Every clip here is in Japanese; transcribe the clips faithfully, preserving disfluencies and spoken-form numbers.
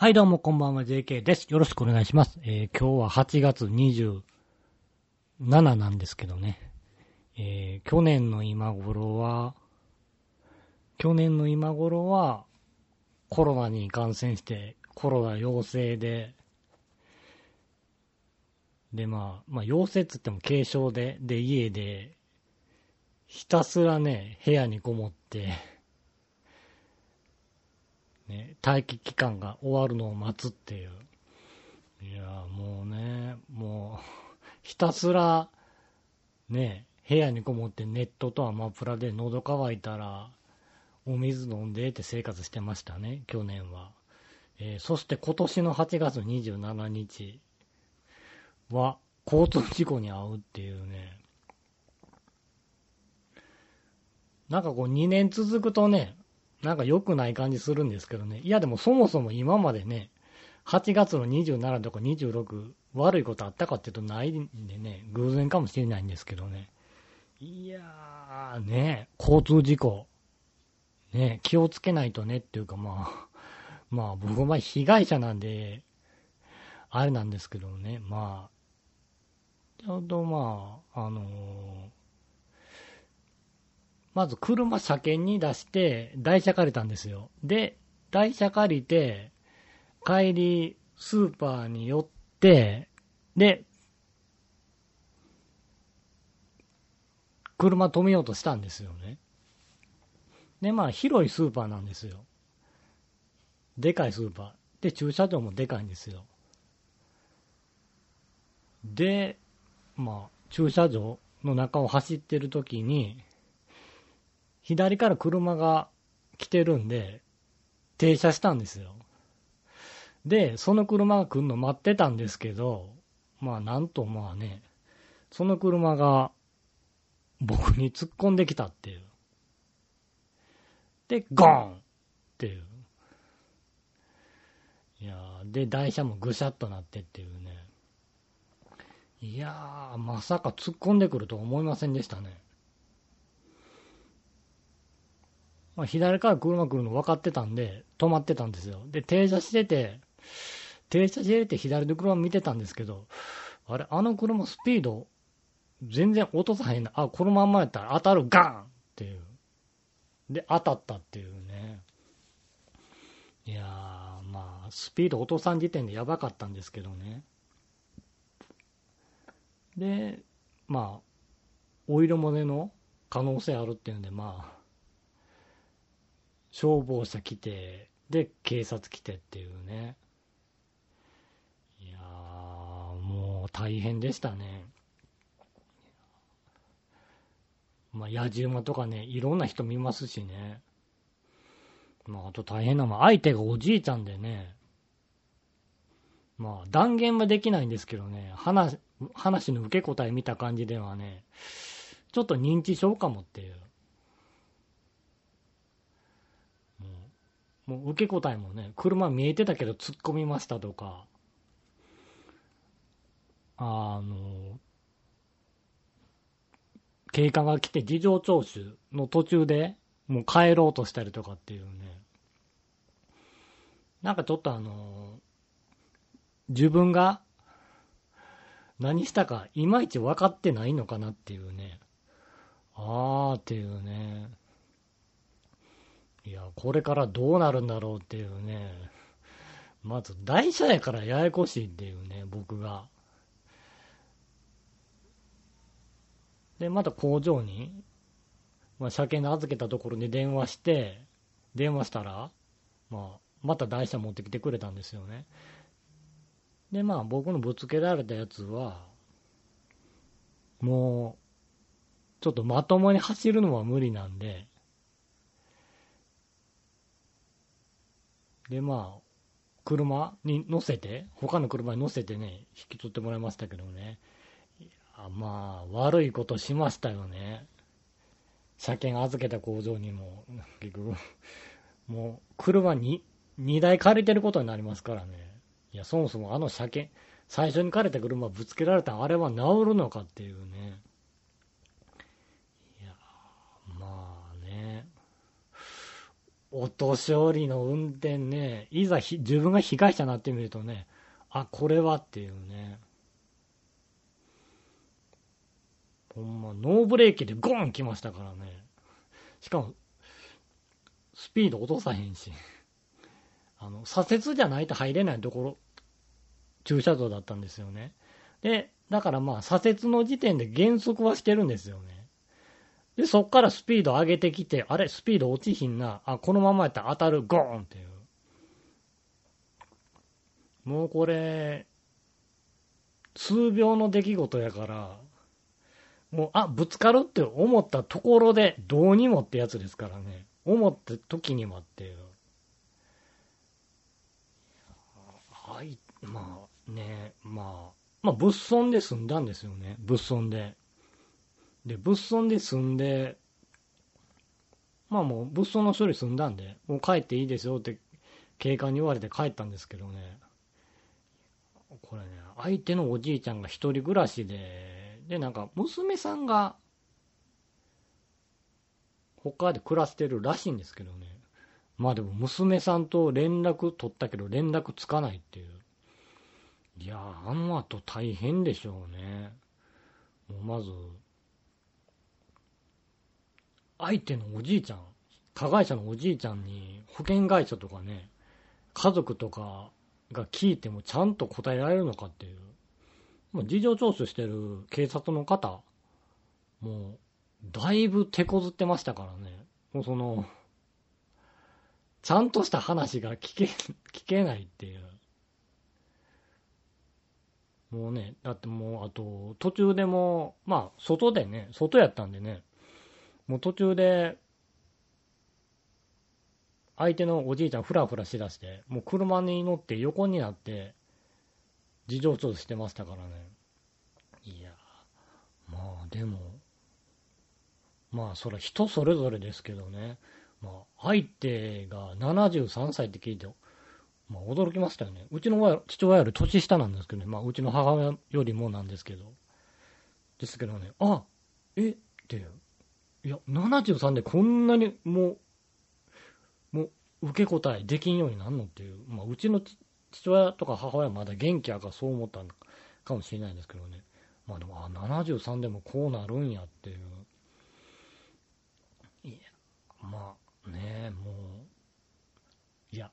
はいどうもこんばんは ジェーケー です。よろしくお願いします。えー、今日ははちがつにじゅうしちなんですけどね。えー、去年の今頃は、去年の今頃はコロナに感染してコロナ陽性で、でまあ、まあ陽性っつっても軽症で、で家でひたすらね部屋にこもってね待機期間が終わるのを待つっていう、いやもうねもうひたすらね部屋にこもってネットとアマプラで喉乾いたらお水飲んでって生活してましたね去年は。えー、そして今年のはちがつにじゅうしちにちは交通事故に遭うっていうね、なんかこうにねん続くとねなんか良くない感じするんですけどね。いやでもそもそも今までねはちがつのにじゅうしちとかにじゅうろく悪いことあったかっていうとないんでね、偶然かもしれないんですけどね、いやーね交通事故ね気をつけないとねっていうか、まあまあ僕は被害者なんであれなんですけどね、まあちょうどまああのー、まず車車検に出して台車借りたんですよ。で台車借りて帰りスーパーに寄って、で車止めようとしたんですよね。でまあ広いスーパーなんですよ、でかいスーパーで駐車場もでかいんですよ。でまあ駐車場の中を走ってる時に左から車が来てるんで停車したんですよ。でその車が来るの待ってたんですけど、まあなんとまあねその車が僕に突っ込んできたっていう、でゴーンっていう、いやで台車もぐしゃっとなってっていうね、いやーまさか突っ込んでくるとは思いませんでしたね。まあ、左から車来るの分かってたんで止まってたんですよ。で停車してて停車してて左の車見てたんですけど、あれあの車スピード全然落とさへんな、あこのまんまやったら当たるガーンっていう、で当たったっていうね、いやーまあスピード落とさん時点でやばかったんですけどね。でまあオイル漏れの可能性あるっていうんで、まあ消防車来てで警察来てっていうね、いやもう大変でしたね。まあやじ馬とかねいろんな人見ますしね、まああと大変なのは相手がおじいちゃんでね、まあ断言はできないんですけどね、話話の受け答え見た感じではねちょっと認知症かもっていう、もう受け答えもね車見えてたけど突っ込みましたとか、あの警官が来て事情聴取の途中でもう帰ろうとしたりとかっていうね、なんかちょっとあの自分が何したかいまいち分かってないのかなっていうね、あーっていうね、いやこれからどうなるんだろうっていうね、まず台車やからややこしいっていうね、僕がでまた工場に、まあ、車検で預けたところに電話して電話したら、まあ、また台車持ってきてくれたんですよね。でまあ僕のぶつけられたやつはもうちょっとまともに走るのは無理なんで、でまあ車に乗せて他の車に乗せてね引き取ってもらいましたけどね、いやまあ悪いことしましたよね。車検預けた工場にも結局もう車ににだい借りてることになりますからね。いやそもそもあの車検最初に借りた車ぶつけられたあれは治るのかっていうね、いやまあねお年寄りの運転ね、いざひ自分が被害者になってみるとね、あ、これはっていうね、ほんまノーブレーキでゴン来ましたからね。しかもスピード落とさへんし、あの左折じゃないと入れないところ駐車場だったんですよね。でだからまあ左折の時点で減速はしてるんですよね。でそっからスピード上げてきて、あれスピード落ちひんな、あこのままやったら当たる、ゴーンっていう、もうこれ数秒の出来事やから、もうあぶつかるって思ったところでどうにもってやつですからね、思った時にもっていう、はい、まあね、まあまあ物損で済んだんですよね。物損でで物損で済んで、まあもう物損の処理済んだんで、もう帰っていいですよって警官に言われて帰ったんですけどね、これね、相手のおじいちゃんが一人暮らしで、でなんか娘さんが他で暮らしてるらしいんですけどね、まあでも娘さんと連絡取ったけど連絡つかないっていう、いやー、あの後大変でしょうね。もうまず相手のおじいちゃん、加害者のおじいちゃんに保険会社とかね、家族とかが聞いてもちゃんと答えられるのかっていう、もう事情聴取してる警察の方もうだいぶ手こずってましたからね、もうそのちゃんとした話が聞け聞けないっていう、もうね、だってもうあと途中でもまあ外でね、外やったんでね、もう途中で相手のおじいちゃんフラフラしだして、もう車に乗って横になって事情聴取してましたからね。いやまあでもまあそれは人それぞれですけどね、まあ相手がななじゅうさんさいって聞いて、まあ、驚きましたよね。うちの父親より年下なんですけどね、まあ、うちの母親よりもなんですけど、ですけどね、あ、えっていう、いや、ななじゅうさんでこんなにもう、もう受け答えできんようになんのっていう、まあ、うちの父親とか母親はまだ元気やからそう思ったのかもしれないんですけどね、まあでも、あ、ななじゅうさんでもこうなるんやっていう、いや、まあね、もう、いや、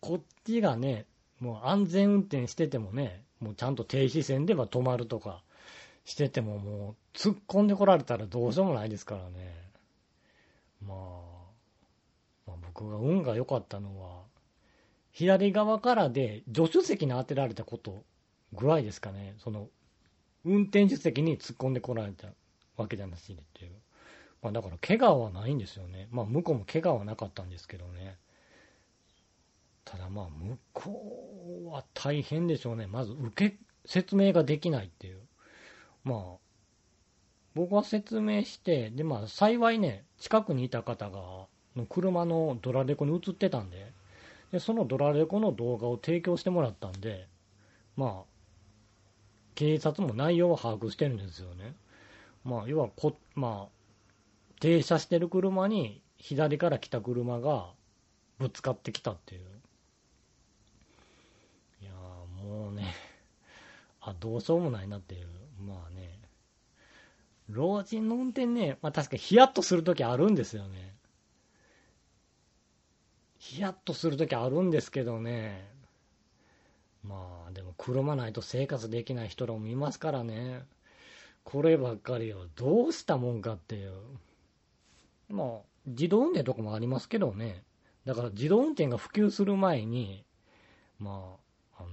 こっちがね、もう安全運転しててもね、もうちゃんと停止線では止まるとかしてても、もう突っ込んでこられたらどうしようもないですからね。まあ、まあ、僕が運が良かったのは、左側からで助手席に当てられたことぐらいですかね。その、運転手席に突っ込んでこられたわけじゃなしっていう。まあだから怪我はないんですよね。まあ向こうも怪我はなかったんですけどね。ただまあ向こうは大変でしょうね。まず受け説明ができないっていう、まあ僕は説明して、でまあ幸いね、近くにいた方がの車のドラレコに映ってたんで、でそのドラレコの動画を提供してもらったんで、まあ警察も内容を把握してるんですよね。まあ要はこまあ停車してる車に左から来た車がぶつかってきたっていう、いやーもうね、あ、どうしようもないなっていう、まあね、老人の運転ね、まあ確かにヒヤッとするときあるんですよね。ヒヤッとするときあるんですけどね、まあでも車ないと生活できない人らもいますからね、こればっかりはどうしたもんかっていう、まあ自動運転とかもありますけどね、だから自動運転が普及する前に、まあ、あの、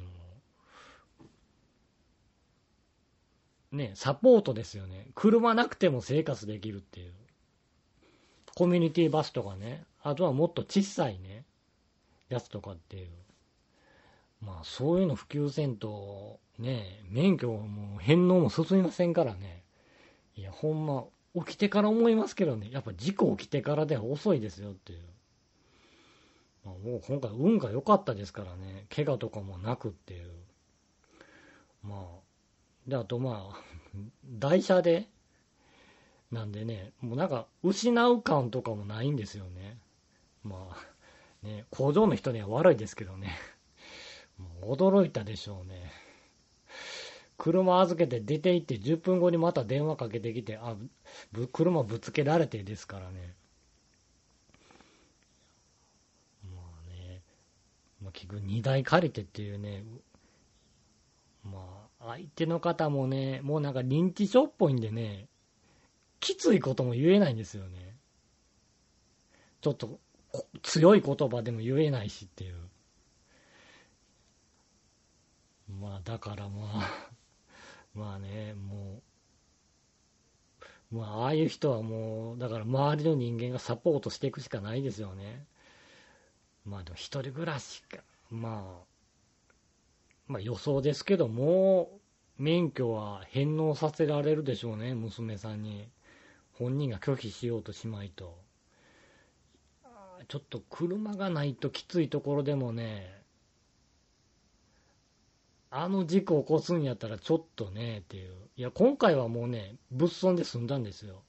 ね、サポートですよね。車なくても生活できるっていう。コミュニティバスとかね、あとはもっと小さいね、やつとかっていう。まあ、そういうの普及せんと、ね、免許も返納も進みませんからね。いや、ほんま、起きてから思いますけどね、やっぱ事故起きてからでは遅いですよっていう。もう今回運が良かったですからね、怪我とかもなくっていう、まあで、あとまあ台車でなんでね、もうなんか失う感とかもないんですよね。まあね、工場の人には悪いですけどね、もう驚いたでしょうね。車預けて出て行ってじゅっぷんごにまた電話かけてきて、あ、ぶ車ぶつけられてですからね。まあね、まあ、結局にだい借りてっていうね、まあ相手の方もね、もうなんか認知症っぽいんでね、きついことも言えないんですよね。ちょっと強い言葉でも言えないしっていう。まあだからまあまあね、もうまあああいう人はもうだから周りの人間がサポートしていくしかないですよね。まあでも一人暮らしか、まあまあ予想ですけども、免許は返納させられるでしょうね、娘さんに。本人が拒否しようとしまいと。ちょっと車がないときついところでもね、あの事故を起こすんやったらちょっとねっていう。いや今回はもうね、物損で済んだんですよ。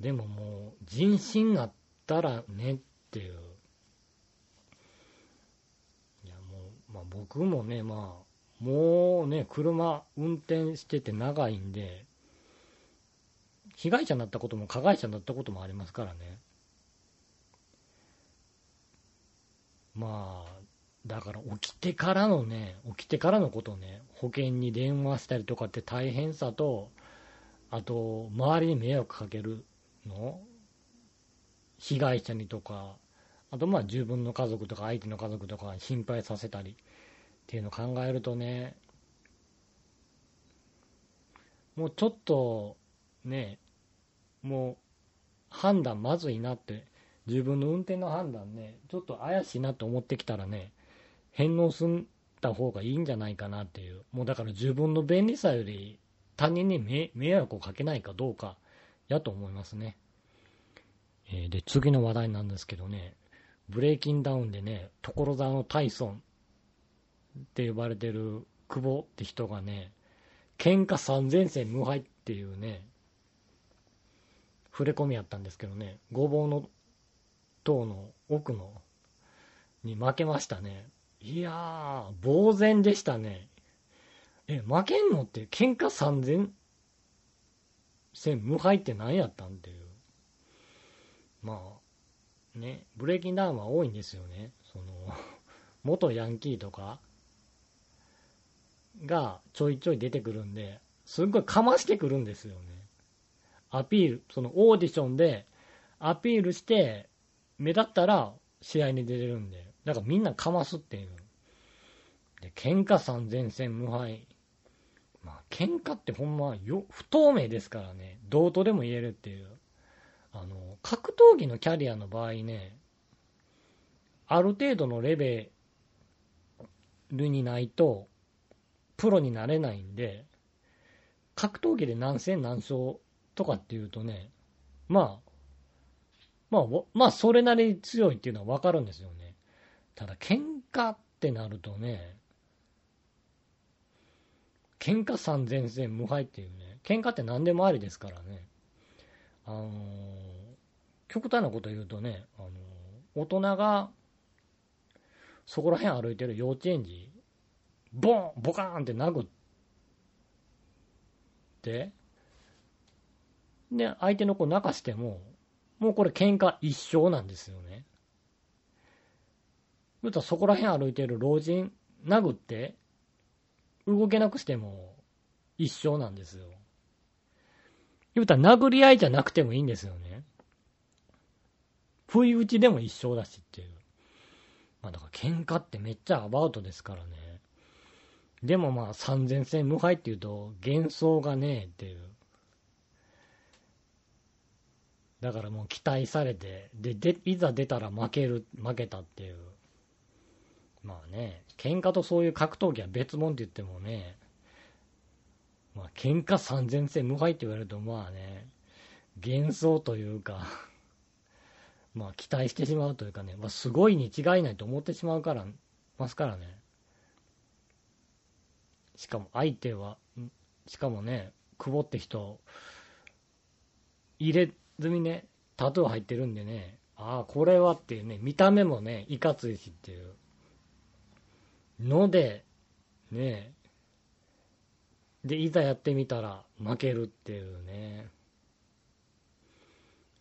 でももう人身があったらねっていう。いやもう、まあ、僕もね、まあもうね、車運転してて長いんで、被害者になったことも加害者になったこともありますからね。まあだから起きてからのね、起きてからのことをね、保険に電話したりとかって大変さと、あと周りに迷惑かけるの、被害者にとか、あとまあ自分の家族とか相手の家族とか心配させたりっていうのを考えるとね、もうちょっとね、もう判断まずいなって、自分の運転の判断ね、ちょっと怪しいなと思ってきたらね、返納すんだ方がいいんじゃないかなっていう。もうだから自分の便利さより他人に 迷, 迷惑をかけないかどうかやと思いますね、えー、で次の話題なんですけどね、ブレイキンダウンでね、所沢のタイソンって呼ばれてる久保って人がね、喧嘩さんぜん戦無敗っていうね、触れ込みやったんですけどね、ごぼうの党の奥のに負けましたね。いやー、呆然でしたね。え、負けんのって喧嘩さんぜん戦無敗って何やったんっていう。まあね、ブレイキンダウンは多いんですよね。その元ヤンキーとかがちょいちょい出てくるんで、すごいかましてくるんですよね。アピール、そのオーディションでアピールして目立ったら試合に出れるんで、だからみんなかますっていう。で、喧嘩さんぜん戦無敗。まあ、喧嘩ってほんまよ、不透明ですからね、どうとでも言えるっていう。あの、格闘技のキャリアの場合ね、ある程度のレベルにないと、プロになれないんで、格闘技で何戦何勝とかっていうとね、まあ、まあ、まあ、それなりに強いっていうのはわかるんですよね。ただ、喧嘩ってなるとね、喧嘩さんぜん戦無敗っていうね、喧嘩って何でもありですからね。あのー、極端なこと言うとね、あのー、大人が、そこら辺歩いてる幼稚園児、ボンボカーンって殴って、で、相手の子泣かしても、もうこれ喧嘩一生なんですよね。そしたらそこら辺歩いてる老人殴って動けなくしても一生なんですよ。言うたら殴り合いじゃなくてもいいんですよね。不意打ちでも一生だしっていう。まあだから喧嘩ってめっちゃアバウトですからね。でもまあさんぜん戦無敗っていうと幻想がねえっていう。だからもう期待されて、で、で、いざ出たら負ける、負けたっていう。まあね、喧嘩とそういう格闘技は別物って言ってもね、まあ喧嘩さんぜん戦無敗って言われるとまあね、幻想というか、まあ期待してしまうというかね、まあすごいに違いないと思ってしまうから、ますからね。しかも相手は、しかもね、久保って人、入れ、ずみね、タトゥー入ってるんでね、ああこれはっていうね、見た目もねいかついしっていうのでね、でいざやってみたら負けるっていうね。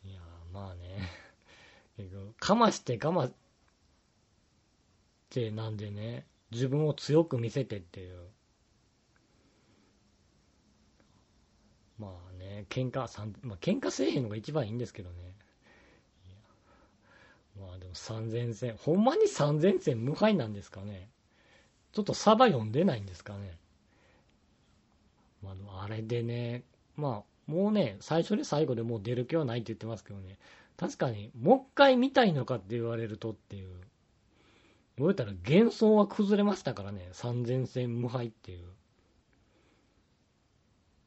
いやまあねかましてかまってなんでね、自分を強く見せてっていう、まあね喧嘩さん、まあ喧嘩せえへんのが一番いいんですけどね。いやまあでもさんぜん戦、ほんまにさんぜん戦無敗なんですかね。ちょっとサバ読んでないんですかね。まあ、あれでね、まあもうね最初で最後でもう出る気はないって言ってますけどね、確かにもう一回見たいのかって言われるとっていう、どうやったら幻想は崩れましたからね、さんぜん戦無敗っていう、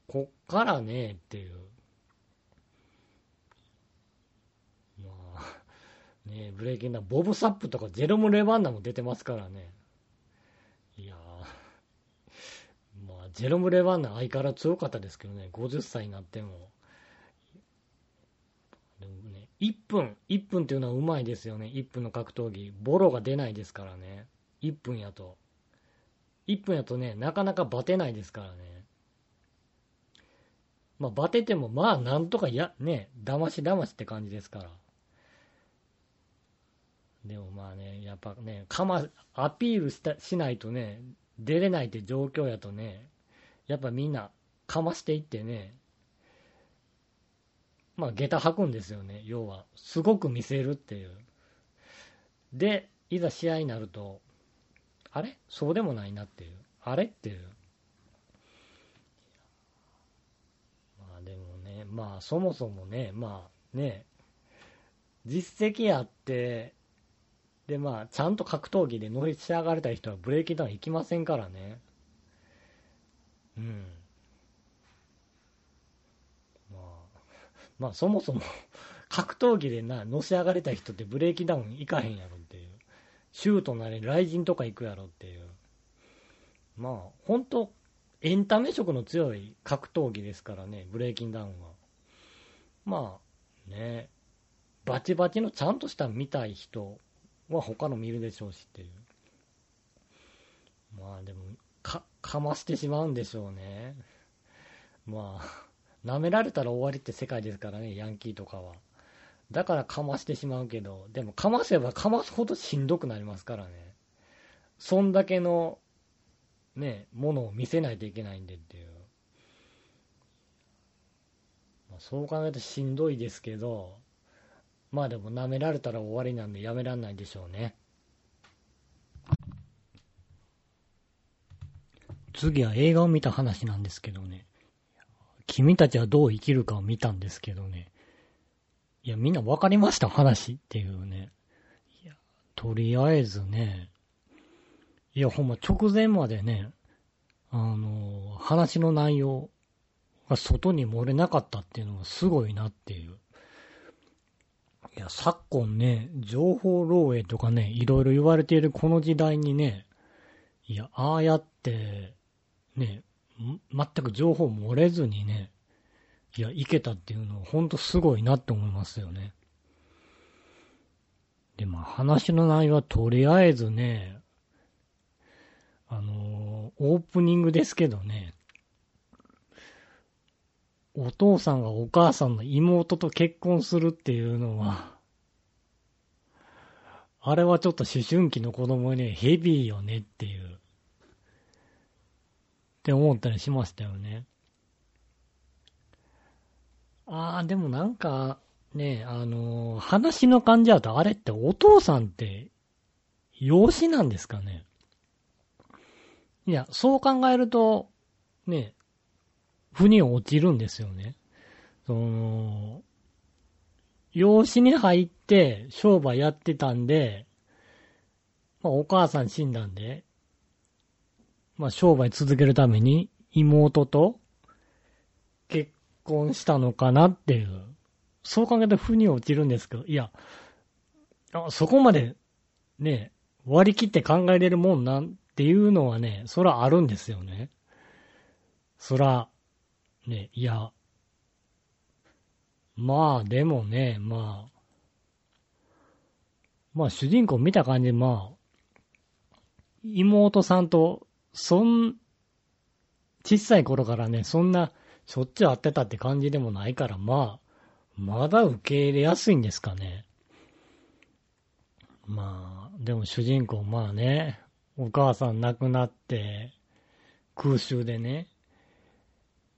こっからねっていう、まあねブレイキンだボブサップとかジェロム・レバンナも出てますからね。いやまあジェロム・レバンナ相変わらず強かったですけどね、ごじゅっさいになっても。でもねいっぷんいっぷんっていうのはうまいですよね。いっぷんの格闘技ボロが出ないですからね。いっぷんやといっぷんやとねなかなかバテないですからね。まあバテてもまあなんとかやねだましだましって感じですから。でもまあねやっぱねかまアピールしたしないとね出れないって状況やとね、やっぱみんなかましていってね、まあ、下駄履くんですよね。要はすごく見せるっていう。でいざ試合になるとあれそうでもないなっていう、あれっていう。まあでもねまあそもそもねまあね実績あって、でまあちゃんと格闘技で乗り上がれた人はブレーキダウン行きませんからね。うん、まあそもそも格闘技でなのし上がれた人ってブレーキダウンいかへんやろっていう、シュートなり雷神とか行くやろっていう、まあ本当エンタメ色の強い格闘技ですからねブレーキンダウンは。まあねバチバチのちゃんとした見たい人は他の見るでしょうしっていう。まあでも か, かましてしまうんでしょうね。まあ舐められたら終わりって世界ですからね、ヤンキーとかは。だからかましてしまうけど、でもかませばかますほどしんどくなりますからね。そんだけのねものを見せないといけないんでっていう、まあ、そう考えるとしんどいですけど、まあでも舐められたら終わりなんでやめらんないでしょうね。次は映画を見た話なんですけどね、君たちはどう生きるかを見たんですけどね。いや、みんな分かりました話っていうね。いや、とりあえずね、いや、ほんま直前までね、あの、話の内容が外に漏れなかったっていうのがすごいなっていう。いや、昨今ね、情報漏洩とかね、いろいろ言われているこの時代にね、いや、ああやって、ね、全く情報漏れずにね、いや、いけたっていうのは本当すごいなって思いますよね。で、まあ話の内容はとりあえずね、あのー、オープニングですけどね、お父さんがお母さんの妹と結婚するっていうのは、あれはちょっと思春期の子供にね、ヘビーよねっていう。って思ったりしましたよね。ああ、でもなんかね、あのー、話の感じだとあれってお父さんって養子なんですかね。いや、そう考えるとね、腑に落ちるんですよね。その養子に入って商売やってたんで、まあお母さん死んだんで。まあ、商売続けるために妹と結婚したのかなっていう、そう考えたら腑に落ちるんですけど、いやあそこまでね割り切って考えれるもんなんっていうのはね、そらあるんですよね。そらね、いやまあでもね、まあまあ主人公見た感じ、まあ、妹さんと、そん、小さい頃からね、そんな、しょっちゅう会ってたって感じでもないから、まあ、まだ受け入れやすいんですかね。まあ、でも主人公、まあね、お母さん亡くなって、空襲でね、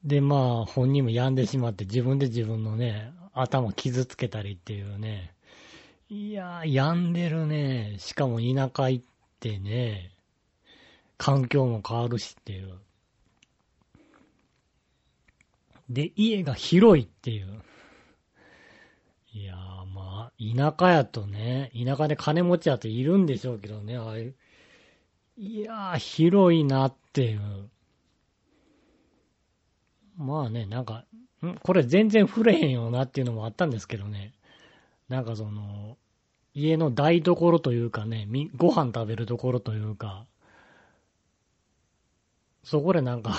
でまあ本人も病んでしまって自分で自分のね頭傷つけたりっていうね、いやー病んでるね。しかも田舎行ってね、環境も変わるしっていう、で家が広いっていう、いやーまあ田舎やとね、田舎で金持ちやといるんでしょうけどね、ああいう、いやー広いなっていう、まあね、なんかんこれ全然触れへんよなっていうのもあったんですけどね、なんかその家の台所というかね、ご飯食べるところというか、そこでなんか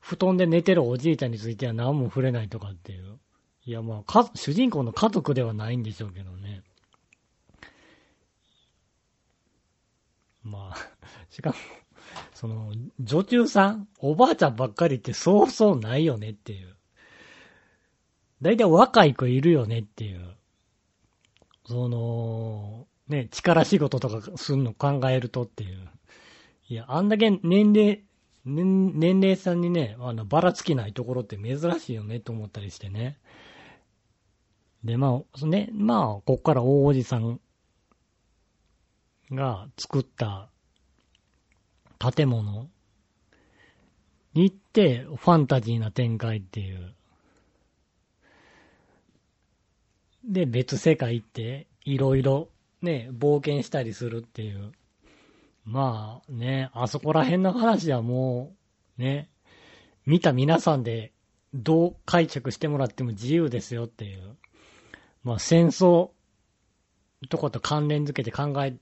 布団で寝てるおじいちゃんについては何も触れないとかっていう、いやまあか主人公の家族ではないんでしょうけどね、まあしかもその女中さん、おばあちゃんばっかりってそうそうないよねっていう、大体若い子いるよねっていう、そのね力仕事とかするの考えるとっていう、いやあんだけ年齢、ね、年齢差にねあのばらつきないところって珍しいよねと思ったりしてね、でまあね、まあここから大おじさんが作った建物に行ってファンタジーな展開っていう、で別世界行っていろいろね冒険したりするっていう、まあねあそこら辺の話はもうね見た皆さんでどう解釈してもらっても自由ですよっていう、まあ戦争とかと関連づけて考えて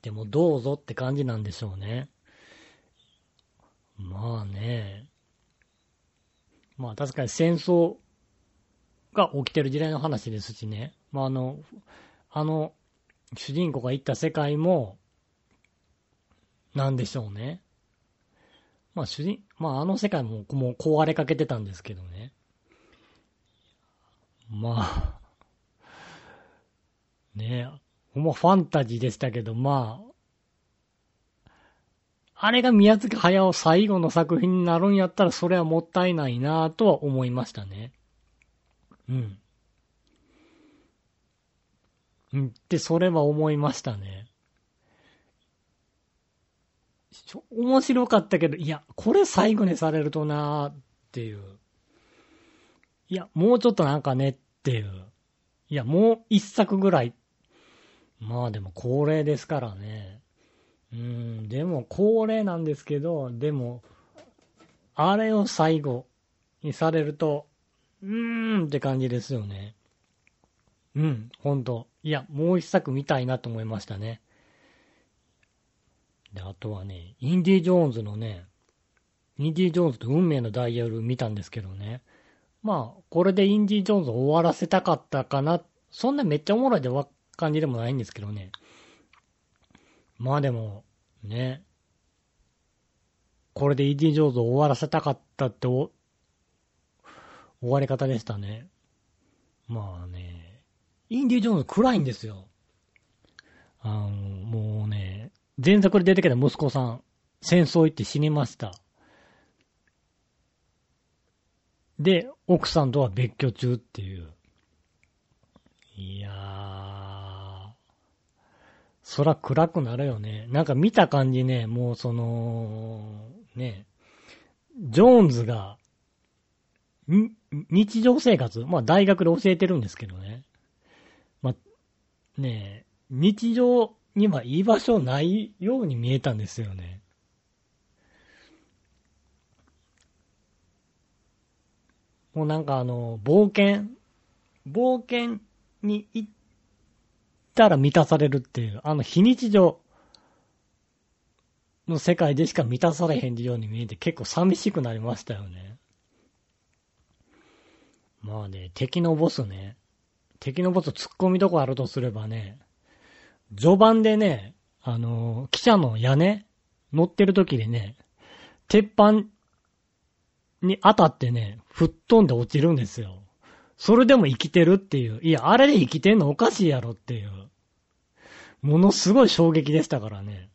でもどうぞって感じなんでしょうね。まあね。まあ確かに戦争が起きてる時代の話ですしね。まああの、あの主人公が行った世界もなんでしょうね。まあ主人、まああの世界ももう壊れかけてたんですけどね。まあねえ。もうファンタジーでしたけど、まああれが宮崎駿最後の作品になるんやったらそれはもったいないなぁとは思いましたね。うん。うんってそれは思いましたね。面白かったけど、いやこれ最後にされるとなぁっていう。いやもうちょっとなんかねっていう。いやもう一作ぐらい。まあでも恒例ですからね。うーん、でも恒例なんですけど、でも、あれを最後にされると、うーんって感じですよね。うん、ほんと。いや、もう一作見たいなと思いましたね。で、あとはね、インディ・ジョーンズのね、インディ・ジョーンズと運命のダイヤル見たんですけどね。まあ、これでインディ・ジョーンズを終わらせたかったかな。そんなめっちゃおもろいでわっ感じでもないんですけどね。まあでもね、これでインディ・ジョーンズを終わらせたかったってお終わり方でしたね。まあね、インディ・ジョーンズ暗いんですよ。あのもうね、前作で出てきた息子さん戦争行って死にました。で奥さんとは別居中っていう。いやー。そら暗くなるよね。なんか見た感じね、もうその、ね、ジョーンズが、ん日常生活、まあ大学で教えてるんですけどね。まあ、ね、日常には居場所ないように見えたんですよね。もうなんかあの、冒険、冒険に行って、たら満たされるっていう、あの非日常の世界でしか満たされへんように見えて結構寂しくなりましたよね。まあね、敵のボスね、敵のボス突っ込みどこあるとすればね、序盤でね、あの、汽車の屋根乗ってる時でね、鉄板に当たってね、吹っ飛んで落ちるんですよ。それでも生きてるっていう。いや、あれで生きてんのおかしいやろっていう。ものすごい衝撃でしたからね。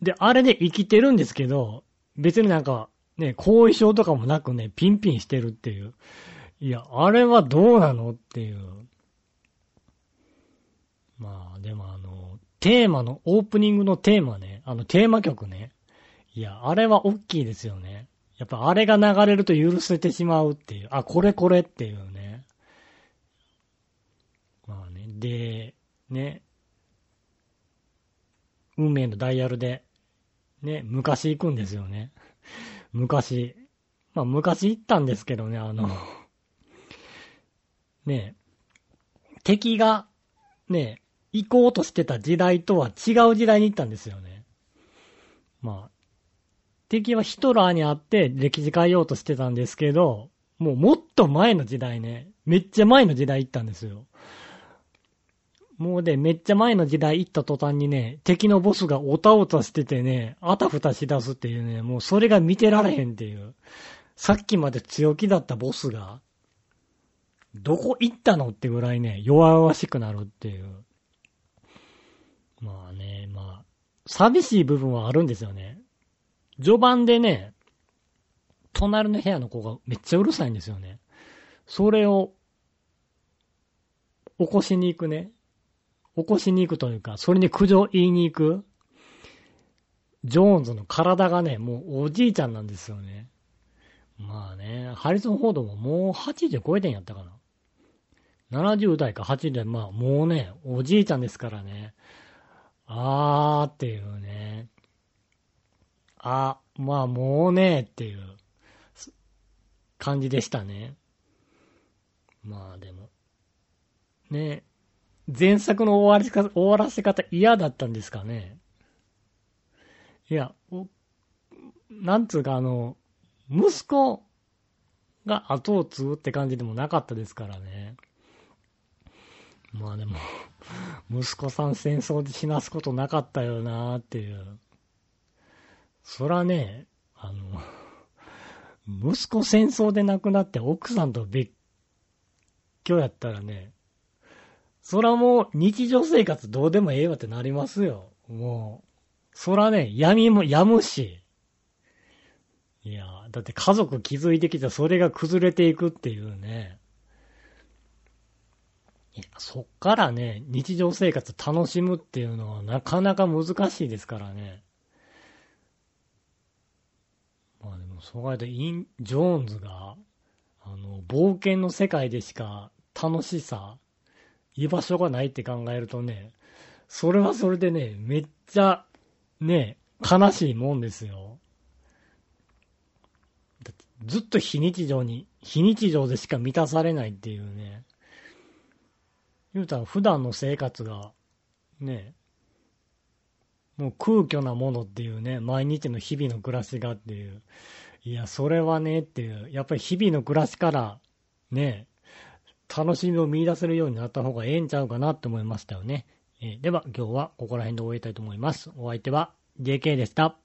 で、あれで生きてるんですけど、別になんか、ね、後遺症とかもなくね、ピンピンしてるっていう。いや、あれはどうなのっていう。まあ、でもあの、テーマの、オープニングのテーマね、あのテーマ曲ね。いや、あれは大きいですよね。やっぱあれが流れると許せてしまうっていう。あ、これこれっていうね。まあね、で、ね、運命のダイヤルで、ね、昔行くんですよね。昔。まあ昔行ったんですけどね、あの、ね、敵が、ね、行こうとしてた時代とは違う時代に行ったんですよね。まあ、敵はヒトラーに会って歴史変えようとしてたんですけど、もうもっと前の時代ね、めっちゃ前の時代行ったんですよ。もうで、めっちゃ前の時代行った途端にね、敵のボスがおたおたしててね、あたふたしだすっていうね、もうそれが見てられへんっていう。さっきまで強気だったボスが、どこ行ったのってぐらいね、弱々しくなるっていう。まあね、まあ、寂しい部分はあるんですよね。序盤でね、隣の部屋の子がめっちゃうるさいんですよね。それを、起こしに行くね。起こしに行くというか、それに苦情言いに行く。ジョーンズの体がね、もうおじいちゃんなんですよね。まあね、ハリソン・フォードももうはちじゅう超えてんやったかな。ななじゅうだいかはちじゅうだい、まあもうね、おじいちゃんですからね。あーっていうね。あ、まあもうねっていう感じでしたね。まあでも。ね、前作の終わりか、終わらせ方嫌だったんですかね。いや、おなんつうかあの、息子が後を継ぐって感じでもなかったですからね。まあでも、息子さん戦争で死なすことなかったよなーっていう。そらね、あの、息子戦争で亡くなって奥さんと別居やったらね、そらもう日常生活どうでもええわってなりますよ。もう、そらね、闇もやむし。いや、だって家族築いてきたそれが崩れていくっていうね。いや、そっからね、日常生活楽しむっていうのはなかなか難しいですからね。まあでも、そうやってイン、ジョーンズが、あの、冒険の世界でしか楽しさ、居場所がないって考えるとね、それはそれでね、めっちゃね、悲しいもんですよ。だってずっと非日常に、非日常でしか満たされないっていうね。言うたら普段の生活がね、もう空虚なものっていうね、毎日の日々の暮らしがっていう。いや、それはねっていう、やっぱり日々の暮らしからね、楽しみを見出せるようになった方がええんちゃうかなって思いましたよね。えー、では今日はここら辺で終えたいと思います。お相手は ジェーケー でした。